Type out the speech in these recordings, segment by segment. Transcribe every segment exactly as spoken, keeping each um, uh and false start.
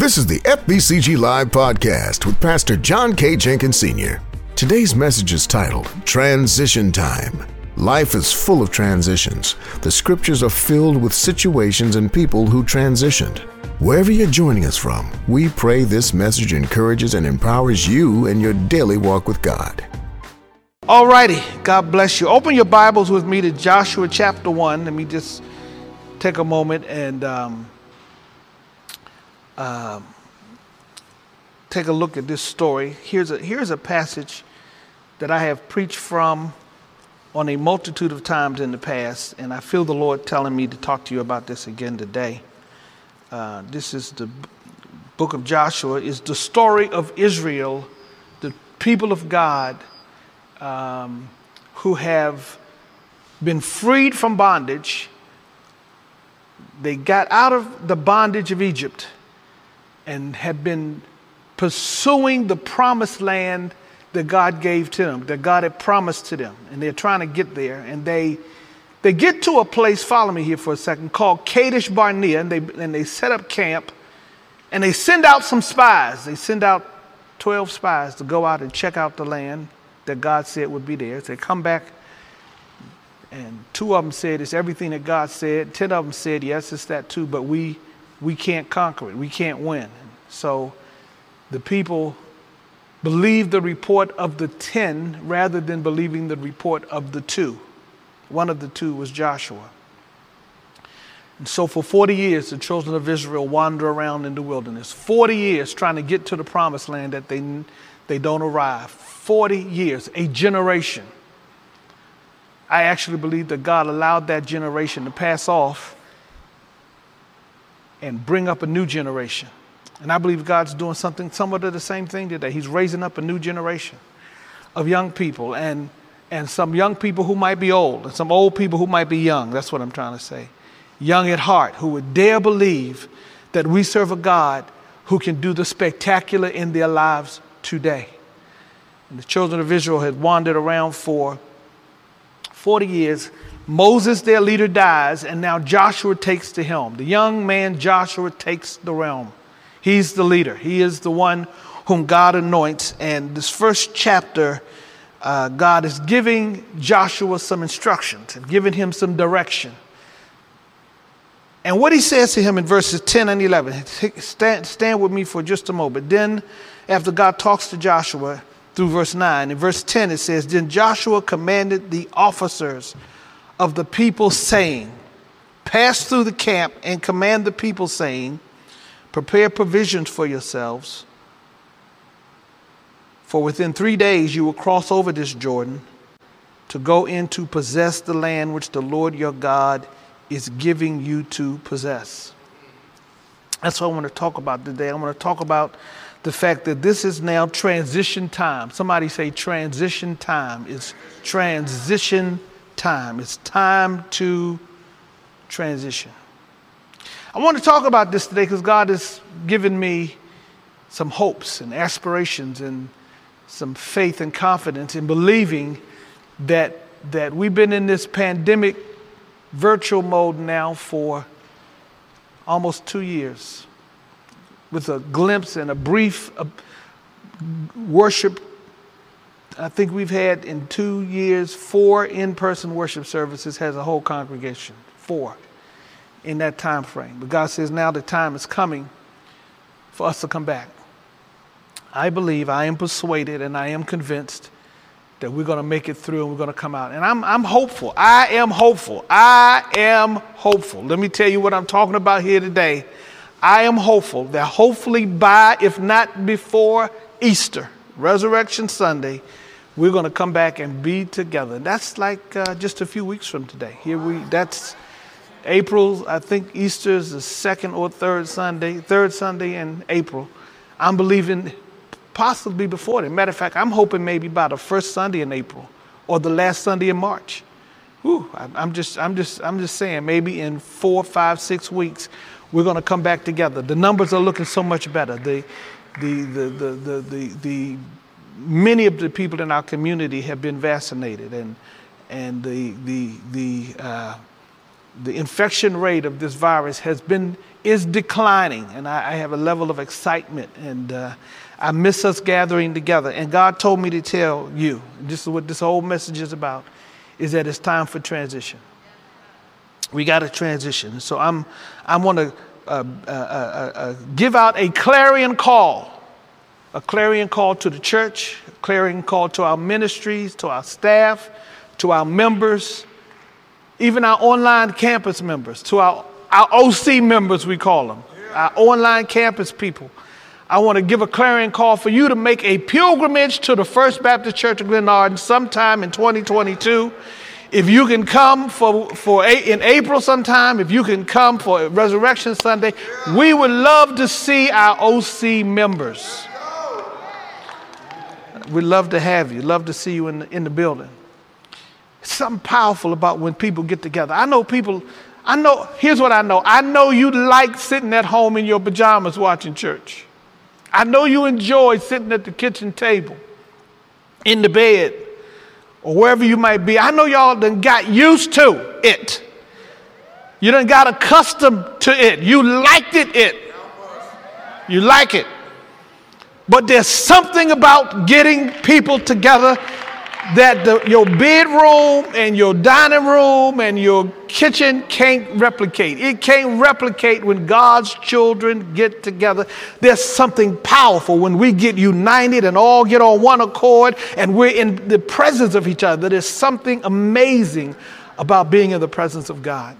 This is the F B C G Live Podcast with Pastor John K. Jenkins, Senior Today's message is titled, Transition Time. Life is full of transitions. The scriptures are filled with situations and people who transitioned. Wherever you're joining us from, we pray this message encourages and empowers you in your daily walk with God. All righty. God bless you. Open your Bibles with me to Joshua chapter one. Let me just take a moment and um, uh, take a look at this story. Here's a, here's a passage that I have preached from on a multitude of times in the past, and I feel the Lord telling me to talk to you about this again today. Uh, this is the book of Joshua. It's the story of Israel, the people of God um, who have been freed from bondage. They got out of the bondage of Egypt and have been pursuing the promised land that God gave to them, that God had promised to them. And they're trying to get there. And they they get to a place, follow me here for a second, called Kadesh Barnea. And they, and they set up camp. And they send out some spies. They send out twelve spies to go out and check out the land that God said would be there. So they come back. And two of them said, it's everything that God said. Ten of them said, yes, it's that too. But we, we can't conquer it. We can't win. So the people believe the report of the ten rather than believing the report of the two. One of the two was Joshua. And so for forty years, the children of Israel wander around in the wilderness. forty years trying to get to the promised land that they, they don't arrive. forty years, a generation. I actually believe that God allowed that generation to pass off and bring up a new generation. And I believe God's doing something somewhat of the same thing today. He's raising up a new generation of young people and and some young people who might be old and some old people who might be young. That's what I'm trying to say. Young at heart, who would dare believe that we serve a God who can do the spectacular in their lives today. And the children of Israel had wandered around for forty years. Moses, their leader, dies, and now Joshua takes the helm. The young man Joshua takes the realm. He's the leader. He is the one whom God anoints. And this first chapter, uh, God is giving Joshua some instructions and giving him some direction. And what he says to him in verses ten and eleven, stand, stand with me for just a moment. Then after God talks to Joshua through verse nine, in verse ten it says, then Joshua commanded the officers of the people saying, pass through the camp and command the people saying, prepare provisions for yourselves, for within three days you will cross over this Jordan to go in to possess the land which the Lord your God is giving you to possess. That's what I want to talk about today. I want to talk about the fact that this is now transition time. Somebody say transition time. It's transition time. It's time to transition. I want to talk about this today because God has given me some hopes and aspirations and some faith and confidence in believing that that we've been in this pandemic virtual mode now for almost two years with a glimpse and a brief uh, worship. I think we've had in two years, four in-person worship services has a whole congregation, four. In that time frame. But God says now the time is coming for us to come back. I believe, I am persuaded, and I am convinced that we're going to make it through and we're going to come out. And I'm I'm hopeful. I am hopeful. I am hopeful. Let me tell you what I'm talking about here today. I am hopeful that hopefully by, if not before Easter, Resurrection Sunday, we're going to come back and be together. That's like uh, just a few weeks from today. Here we, that's April, I think Easter is the second or third Sunday, third Sunday in April. I'm believing possibly before that. Matter of fact, I'm hoping maybe by the first Sunday in April or the last Sunday in March. Whew, I'm just, I'm just, I'm just saying maybe in four, five, six weeks, we're going to come back together. The numbers are looking so much better. The, the, the, the, the, the, the many of the people in our community have been vaccinated and, and the, the, the, uh, The infection rate of this virus has been is declining, and I, I have a level of excitement, and uh, I miss us gathering together. And God told me to tell you, this is what this whole message is about, is that it's time for transition. We got to transition. So I'm, I'm going to uh, uh, uh, uh, give out a clarion call, a clarion call to the church, a clarion call to our ministries, to our staff, to our members, even our online campus members, to our, our O C members, we call them, our online campus people. I want to give a clarion call for you to make a pilgrimage to the First Baptist Church of Glenarden sometime in twenty twenty-two. If you can come for, for a, in April sometime, if you can come for Resurrection Sunday, we would love to see our O C members. We'd love to have you, love to see you in the, in the building. Something powerful about when people get together. I know people, I know, here's what I know. I know you like sitting at home in your pajamas watching church. I know you enjoy sitting at the kitchen table, in the bed, or wherever you might be. I know y'all done got used to it. You done got accustomed to it. You liked it, it. You like it. But there's something about getting people together that the, your bedroom and your dining room and your kitchen can't replicate. It can't replicate when God's children get together. There's something powerful when we get united and all get on one accord and we're in the presence of each other. There's something amazing about being in the presence of God.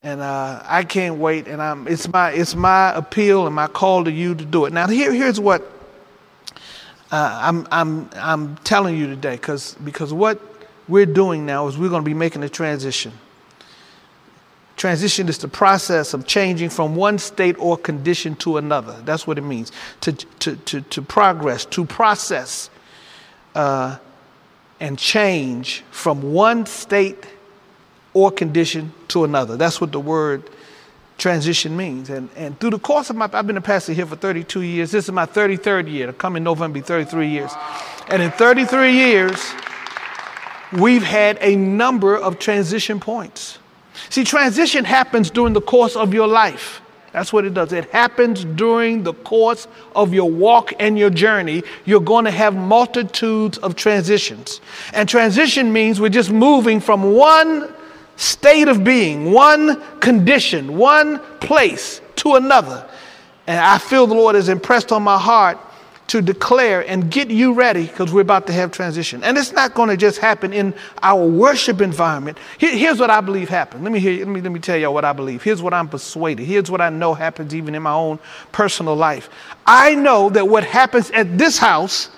And uh, I can't wait. And I'm, it's my it's my appeal and my call to you to do it. Now, here here's what uh, I'm I'm I'm telling you today, because because what we're doing now is we're going to be making a transition. Transition is the process of changing from one state or condition to another. That's what it means to to to, to progress, to process, uh, and change from one state or condition to another. That's what the word transition means. And and through the course of my, I've been a pastor here for thirty-two years. This is my thirty-third year. To come in November, be thirty-three years. And in thirty-three years, we've had a number of transition points. See, transition happens during the course of your life. That's what it does. It happens during the course of your walk and your journey. You're going to have multitudes of transitions. And transition means we're just moving from one state of being, one condition, one place to another. And I feel the Lord has impressed on my heart to declare and get you ready, because we're about to have transition. And it's not going to just happen in our worship environment. Here, here's what I believe happened. Let me, hear, let me let me tell y'all what I believe. Here's what I'm persuaded. Here's what I know happens even in my own personal life. I know that what happens at this house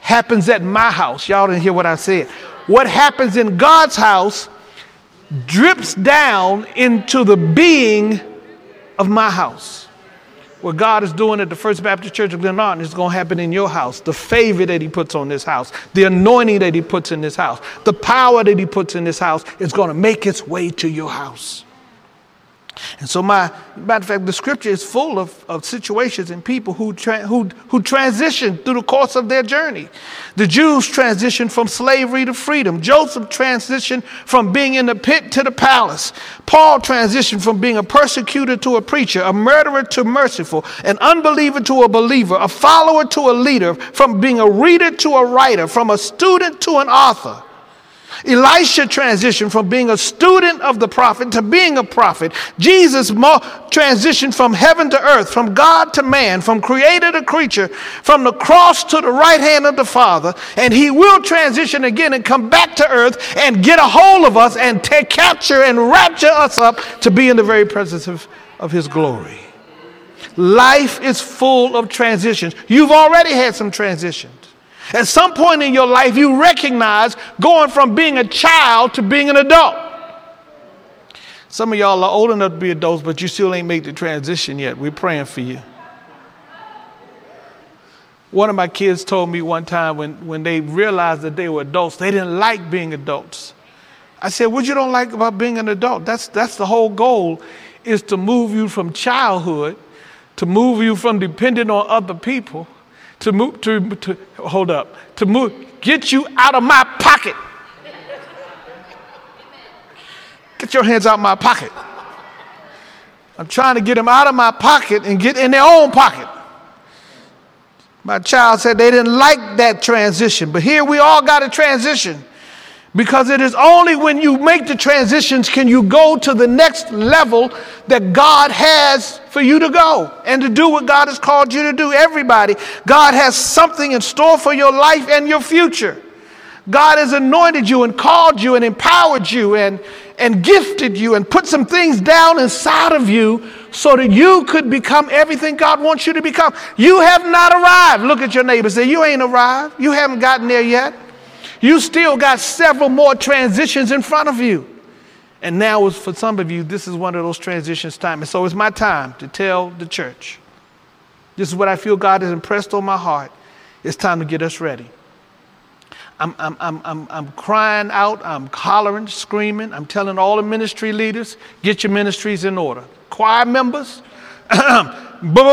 happens at my house. Y'all didn't hear what I said. What happens in God's house drips down into the being of my house. What God is doing at the First Baptist Church of Glenarden is going to happen in your house. The favor that he puts on this house, the anointing that he puts in this house, the power that he puts in this house is going to make its way to your house. And so my, matter of fact, the scripture is full of, of situations and people who, tra- who, who transitioned through the course of their journey. The Jews transitioned from slavery to freedom. Joseph transitioned from being in the pit to the palace. Paul transitioned from being a persecutor to a preacher, a murderer to merciful, an unbeliever to a believer, a follower to a leader, from being a reader to a writer, from a student to an author. Elisha transitioned from being a student of the prophet to being a prophet. Jesus transitioned from heaven to earth, from God to man, from creator to creature, from the cross to the right hand of the Father. And he will transition again and come back to earth and get a hold of us and take capture and rapture us up to be in the very presence of, of his glory. Life is full of transitions. You've already had some transitions. At some point in your life, you recognize going from being a child to being an adult. Some of y'all are old enough to be adults, but you still ain't made the transition yet. We're praying for you. One of my kids told me one time when, when they realized that they were adults, they didn't like being adults. I said, what you don't like about being an adult? That's, that's the whole goal, is to move you from childhood, to move you from dependent on other people, To move, to, to hold up, to move, get you out of my pocket. Get your hands out of my pocket. I'm trying to get them out of my pocket and get in their own pocket. My child said they didn't like that transition, but here we all got a transition, because it is only when you make the transitions can you go to the next level that God has for you to go and to do what God has called you to do. Everybody, God has something in store for your life and your future. God has anointed you and called you and empowered you and, and gifted you and put some things down inside of you so that you could become everything God wants you to become. You have not arrived. Look at your neighbor and say, you ain't arrived. You haven't gotten there yet. You still got several more transitions in front of you. And now for some of you, this is one of those transitions time. And so it's my time to tell the church. This is what I feel God has impressed on my heart. It's time to get us ready. I'm, I'm, I'm, I'm, I'm crying out, I'm hollering, screaming. I'm telling all the ministry leaders, get your ministries in order. Choir members,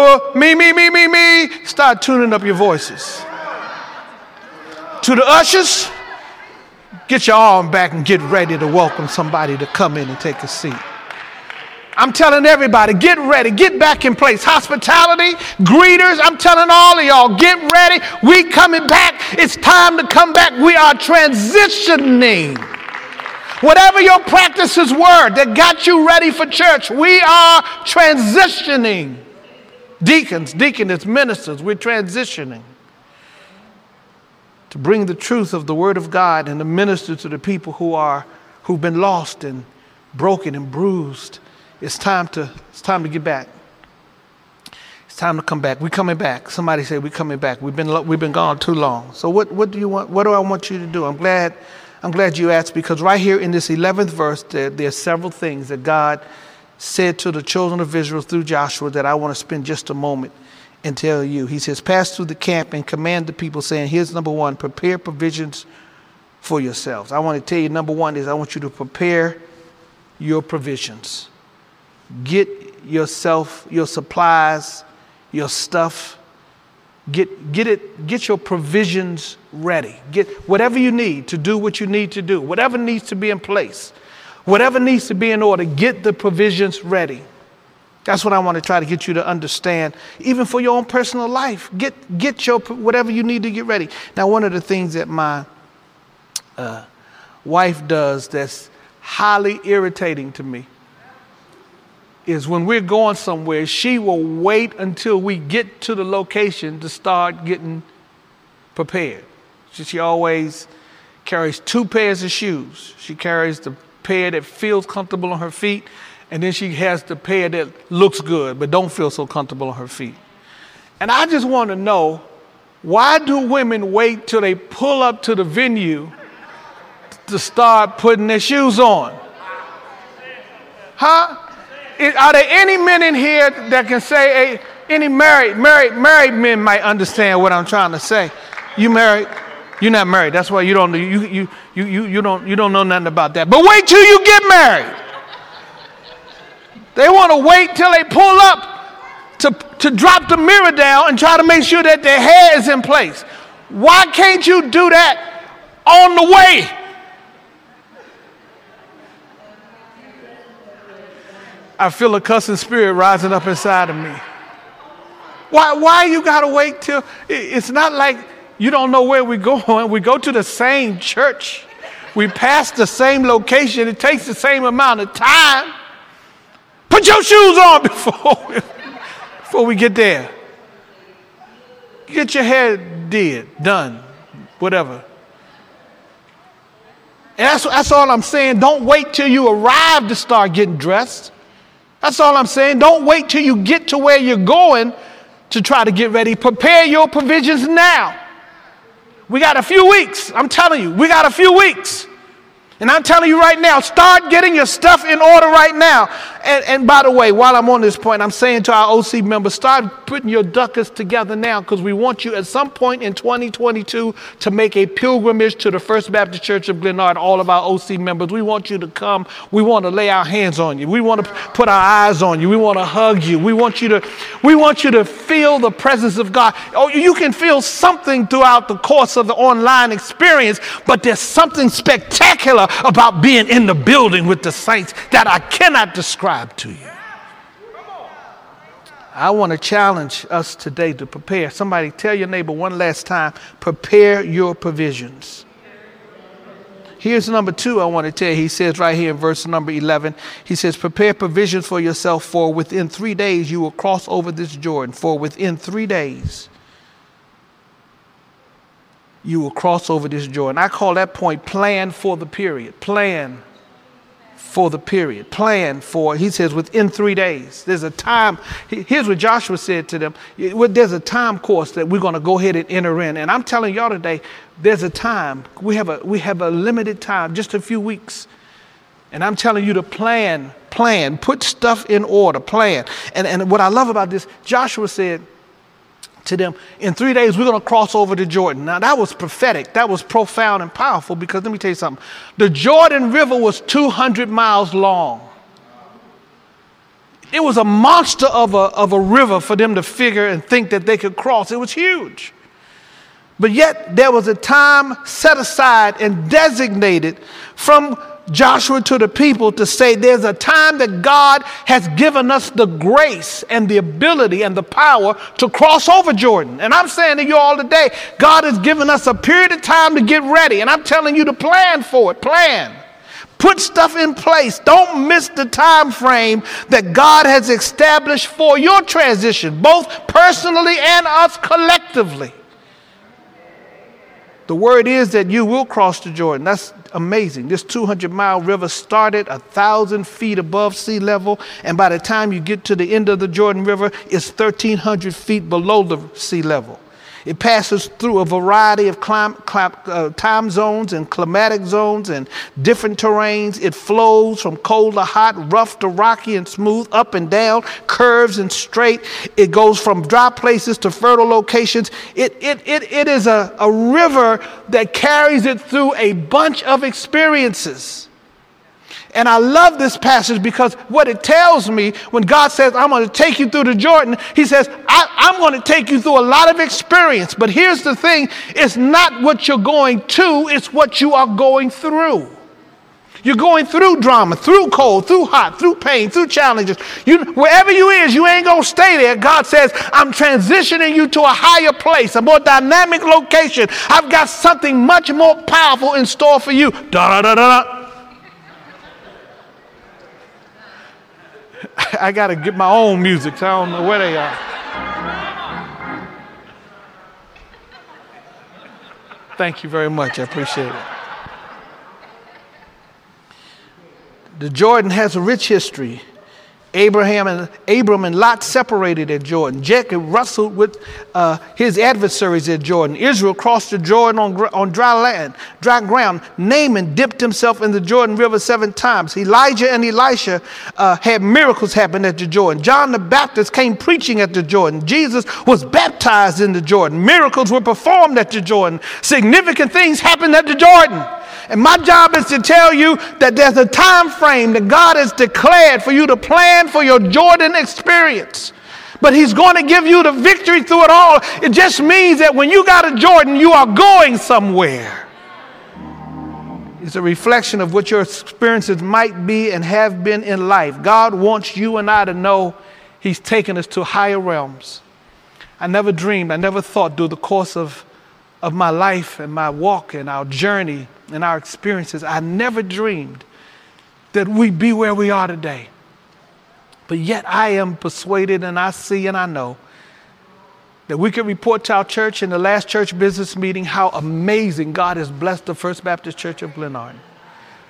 me, me, me, me, me, start tuning up your voices. To the ushers, get your arm back and get ready to welcome somebody to come in and take a seat. I'm telling everybody, get ready, get back in place. Hospitality, greeters, I'm telling all of y'all, get ready. We coming back. It's time to come back. We are transitioning. Whatever your practices were that got you ready for church, we are transitioning. Deacons, deaconess, ministers, we're transitioning to bring the truth of the word of God and to minister to the people who are, who've been lost and broken and bruised. It's time to it's time to get back. It's time to come back. We're coming back. Somebody say we're coming back. We've been we've been gone too long. So what, what do you want? What do I want you to do? I'm glad I'm glad you asked, because right here in this eleventh verse, there, there are several things that God said to the children of Israel through Joshua that I want to spend just a moment and tell you. He says, pass through the camp and command the people, saying, here's number one, prepare provisions for yourselves. I want to tell you, number one is I want you to prepare your provisions. Get yourself, your supplies, your stuff. Get get it. Get your provisions ready. Get whatever you need to do what you need to do. Whatever needs to be in place. Whatever needs to be in order. Get the provisions ready. That's what I want to try to get you to understand, even for your own personal life. Get get your whatever you need to get ready. Now, one of the things that my uh, wife does that's highly irritating to me is when we're going somewhere, she will wait until we get to the location to start getting prepared. She, she always carries two pairs of shoes. She carries the pair that feels comfortable on her feet, and then she has the pair that looks good but don't feel so comfortable on her feet. And I just want to know, why do women wait till they pull up to the venue to start putting their shoes on? Huh? Are there any men in here that can say, hey, any married, married, married men might understand what I'm trying to say? You married? You're not married. That's why you don't you you you you you don't you don't know nothing about that. But wait till you get married. They want to wait till they pull up to to drop the mirror down and try to make sure that their hair is in place. Why can't you do that on the way? I feel a cussing spirit rising up inside of me. Why, why you got to wait till, it's not like you don't know where we're going. We go to the same church. We pass the same location. It takes the same amount of time. Put your shoes on before, before we get there. Get your hair did, done, whatever. And that's, that's all I'm saying. Don't wait till you arrive to start getting dressed. That's all I'm saying. Don't wait till you get to where you're going to try to get ready. Prepare your provisions now. We got a few weeks. I'm telling you, we got a few weeks. And I'm telling you right now, start getting your stuff in order right now. And, and by the way, while I'm on this point, I'm saying to our O C members, start putting your ducats together now, because we want you at some point in twenty twenty-two to make a pilgrimage to the First Baptist Church of Glenard, all of our O C members. We want you to come. We want to lay our hands on you. We want to put our eyes on you. We want to hug you. We want you to, we want you to feel the presence of God. Oh, you can feel something throughout the course of the online experience, but there's something spectacular about being in the building with the saints that I cannot describe to you. I want to challenge us today to prepare. Somebody tell your neighbor one last time, prepare your provisions. Here's number two I want to tell you. He says right here in verse number eleven, he says, prepare provisions for yourself, for within three days you will cross over this Jordan. For within three days you will cross over this Jordan. I call that point plan for the period. Plan for the period. Plan for, he says, within three days. There's a time. Here's what Joshua said to them. There's a time course that we're going to go ahead and enter in. And I'm telling y'all today, there's a time. We have a, we have a limited time, just a few weeks. And I'm telling you to plan, plan, put stuff in order, plan. And, and what I love about this, Joshua said to them, in three days, we're going to cross over to Jordan. Now, that was prophetic. That was profound and powerful, because let me tell you something. The Jordan River was two hundred miles long. It was a monster of a, of a river for them to figure and think that they could cross. It was huge. But yet there was a time set aside and designated from Joshua to the people to say there's a time that God has given us the grace and the ability and the power to cross over Jordan. And I'm saying to you all today, God has given us a period of time to get ready. And I'm telling you to plan for it. Plan. Put stuff in place. Don't miss the time frame that God has established for your transition, both personally and us collectively. The word is that you will cross the Jordan. That's amazing. This two hundred mile river started one thousand feet above sea level. And by the time you get to the end of the Jordan River, it's one thousand three hundred feet below the sea level. It passes through a variety of clim- clim- uh, time zones and climatic zones and different terrains. It flows from cold to hot, rough to rocky and smooth, up and down, curves and straight. It goes from dry places to fertile locations. It, it, it, it is a, a river that carries it through a bunch of experiences. And I love this passage because what it tells me, when God says, I'm going to take you through the Jordan, he says, I, I'm going to take you through a lot of experience. But here's the thing. It's not what you're going to. It's what you are going through. You're going through drama, through cold, through hot, through pain, through challenges. You, wherever you is, you ain't going to stay there. God says, I'm transitioning you to a higher place, a more dynamic location. I've got something much more powerful in store for you. Da-da-da-da-da. I got to get my own music, so I don't know where they are. Thank you very much. I appreciate it. The Jordan has a rich history. Abraham and Abram and Lot separated at Jordan. Jacob wrestled with uh, his adversaries at Jordan. Israel crossed the Jordan on, on dry land, dry ground. Naaman dipped himself in the Jordan River seven times. Elijah and Elisha uh, had miracles happen at the Jordan. John the Baptist came preaching at the Jordan. Jesus was baptized in the Jordan. Miracles were performed at the Jordan. Significant things happened at the Jordan. And my job is to tell you that there's a time frame that God has declared for you to plan for your Jordan experience. But he's going to give you the victory through it all. It just means that when you got a Jordan, you are going somewhere. It's a reflection of what your experiences might be and have been in life. God wants you and I to know he's taken us to higher realms. I never dreamed, I never thought through the course of, of my life and my walk and our journey and our experiences, I never dreamed that we'd be where we are today. But yet I am persuaded, and I see and I know that we can report to our church in the last church business meeting how amazing God has blessed the First Baptist Church of Glenarden.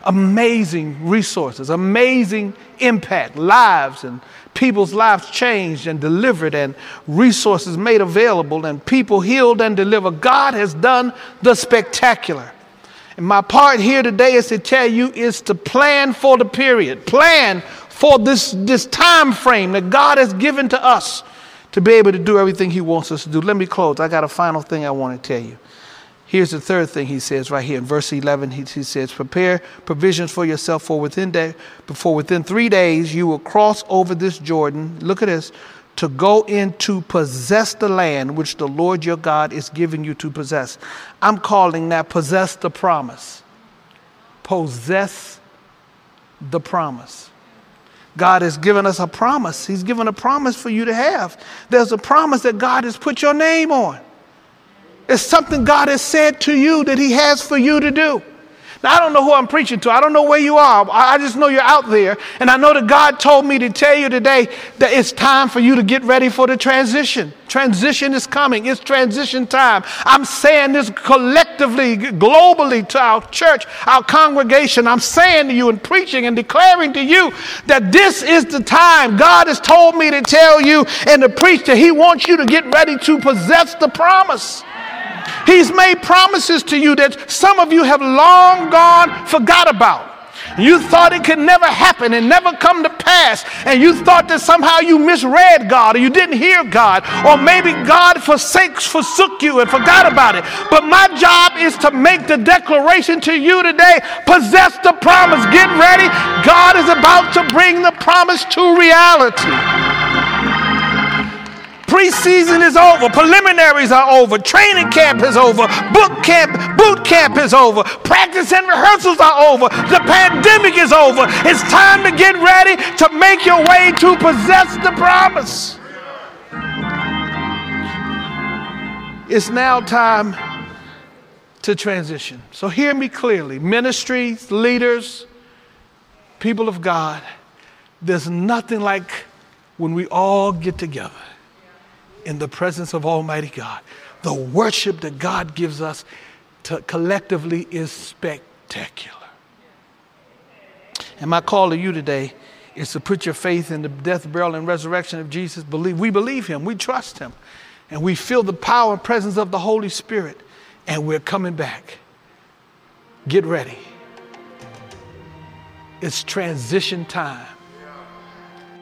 Amazing resources, amazing impact, lives and people's lives changed and delivered, and resources made available, and people healed and delivered. God has done the spectacular. And my part here today is to tell you is to plan for the period. Plan for this, this time frame that God has given to us to be able to do everything he wants us to do. Let me close. I got a final thing I want to tell you. Here's the third thing he says right here in verse eleven. He, he says, prepare provisions for yourself, for within day, before within three days you will cross over this Jordan. Look at this. To go in to possess the land which the Lord your God is giving you to possess. I'm calling that possess the promise. Possess the promise. God has given us a promise. He's given a promise for you to have. There's a promise that God has put your name on. It's something God has said to you that he has for you to do. Now, I don't know who I'm preaching to. I don't know where you are. I just know you're out there. And I know that God told me to tell you today that it's time for you to get ready for the transition. Transition is coming. It's transition time. I'm saying this collectively, globally to our church, our congregation. I'm saying to you and preaching and declaring to you that this is the time. God has told me to tell you and to preach that he wants you to get ready to possess the promise. He's made promises to you that some of you have long gone forgot about. You thought it could never happen and never come to pass. And you thought that somehow you misread God or you didn't hear God. Or maybe God forsakes, forsook you and forgot about it. But my job is to make the declaration to you today. Possess the promise. Get ready. God is about to bring the promise to reality. Preseason is over. Preliminaries are over. Training camp is over. Book camp, boot camp is over. Practice and rehearsals are over. The pandemic is over. It's time to get ready to make your way to possess the promise. It's now time to transition. So hear me clearly. Ministries, leaders, people of God, there's nothing like when we all get together in the presence of Almighty God. The worship that God gives us to collectively is spectacular. And my call to you today is to put your faith in the death, burial, and resurrection of Jesus. Believe, we believe him, we trust him, and we feel the power and presence of the Holy Spirit, and we're coming back. Get ready. It's transition time.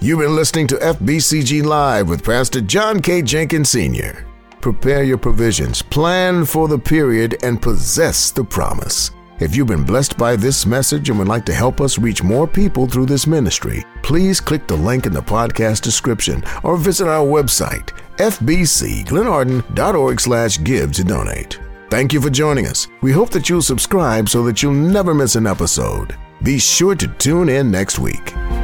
You've been listening to F B C G Live with Pastor John K. Jenkins, Senior Prepare your provisions, plan for the period, and possess the promise. If you've been blessed by this message and would like to help us reach more people through this ministry, please click the link in the podcast description or visit our website, fbcglenarden.org slash give to donate. Thank you for joining us. We hope that you'll subscribe so that you'll never miss an episode. Be sure to tune in next week.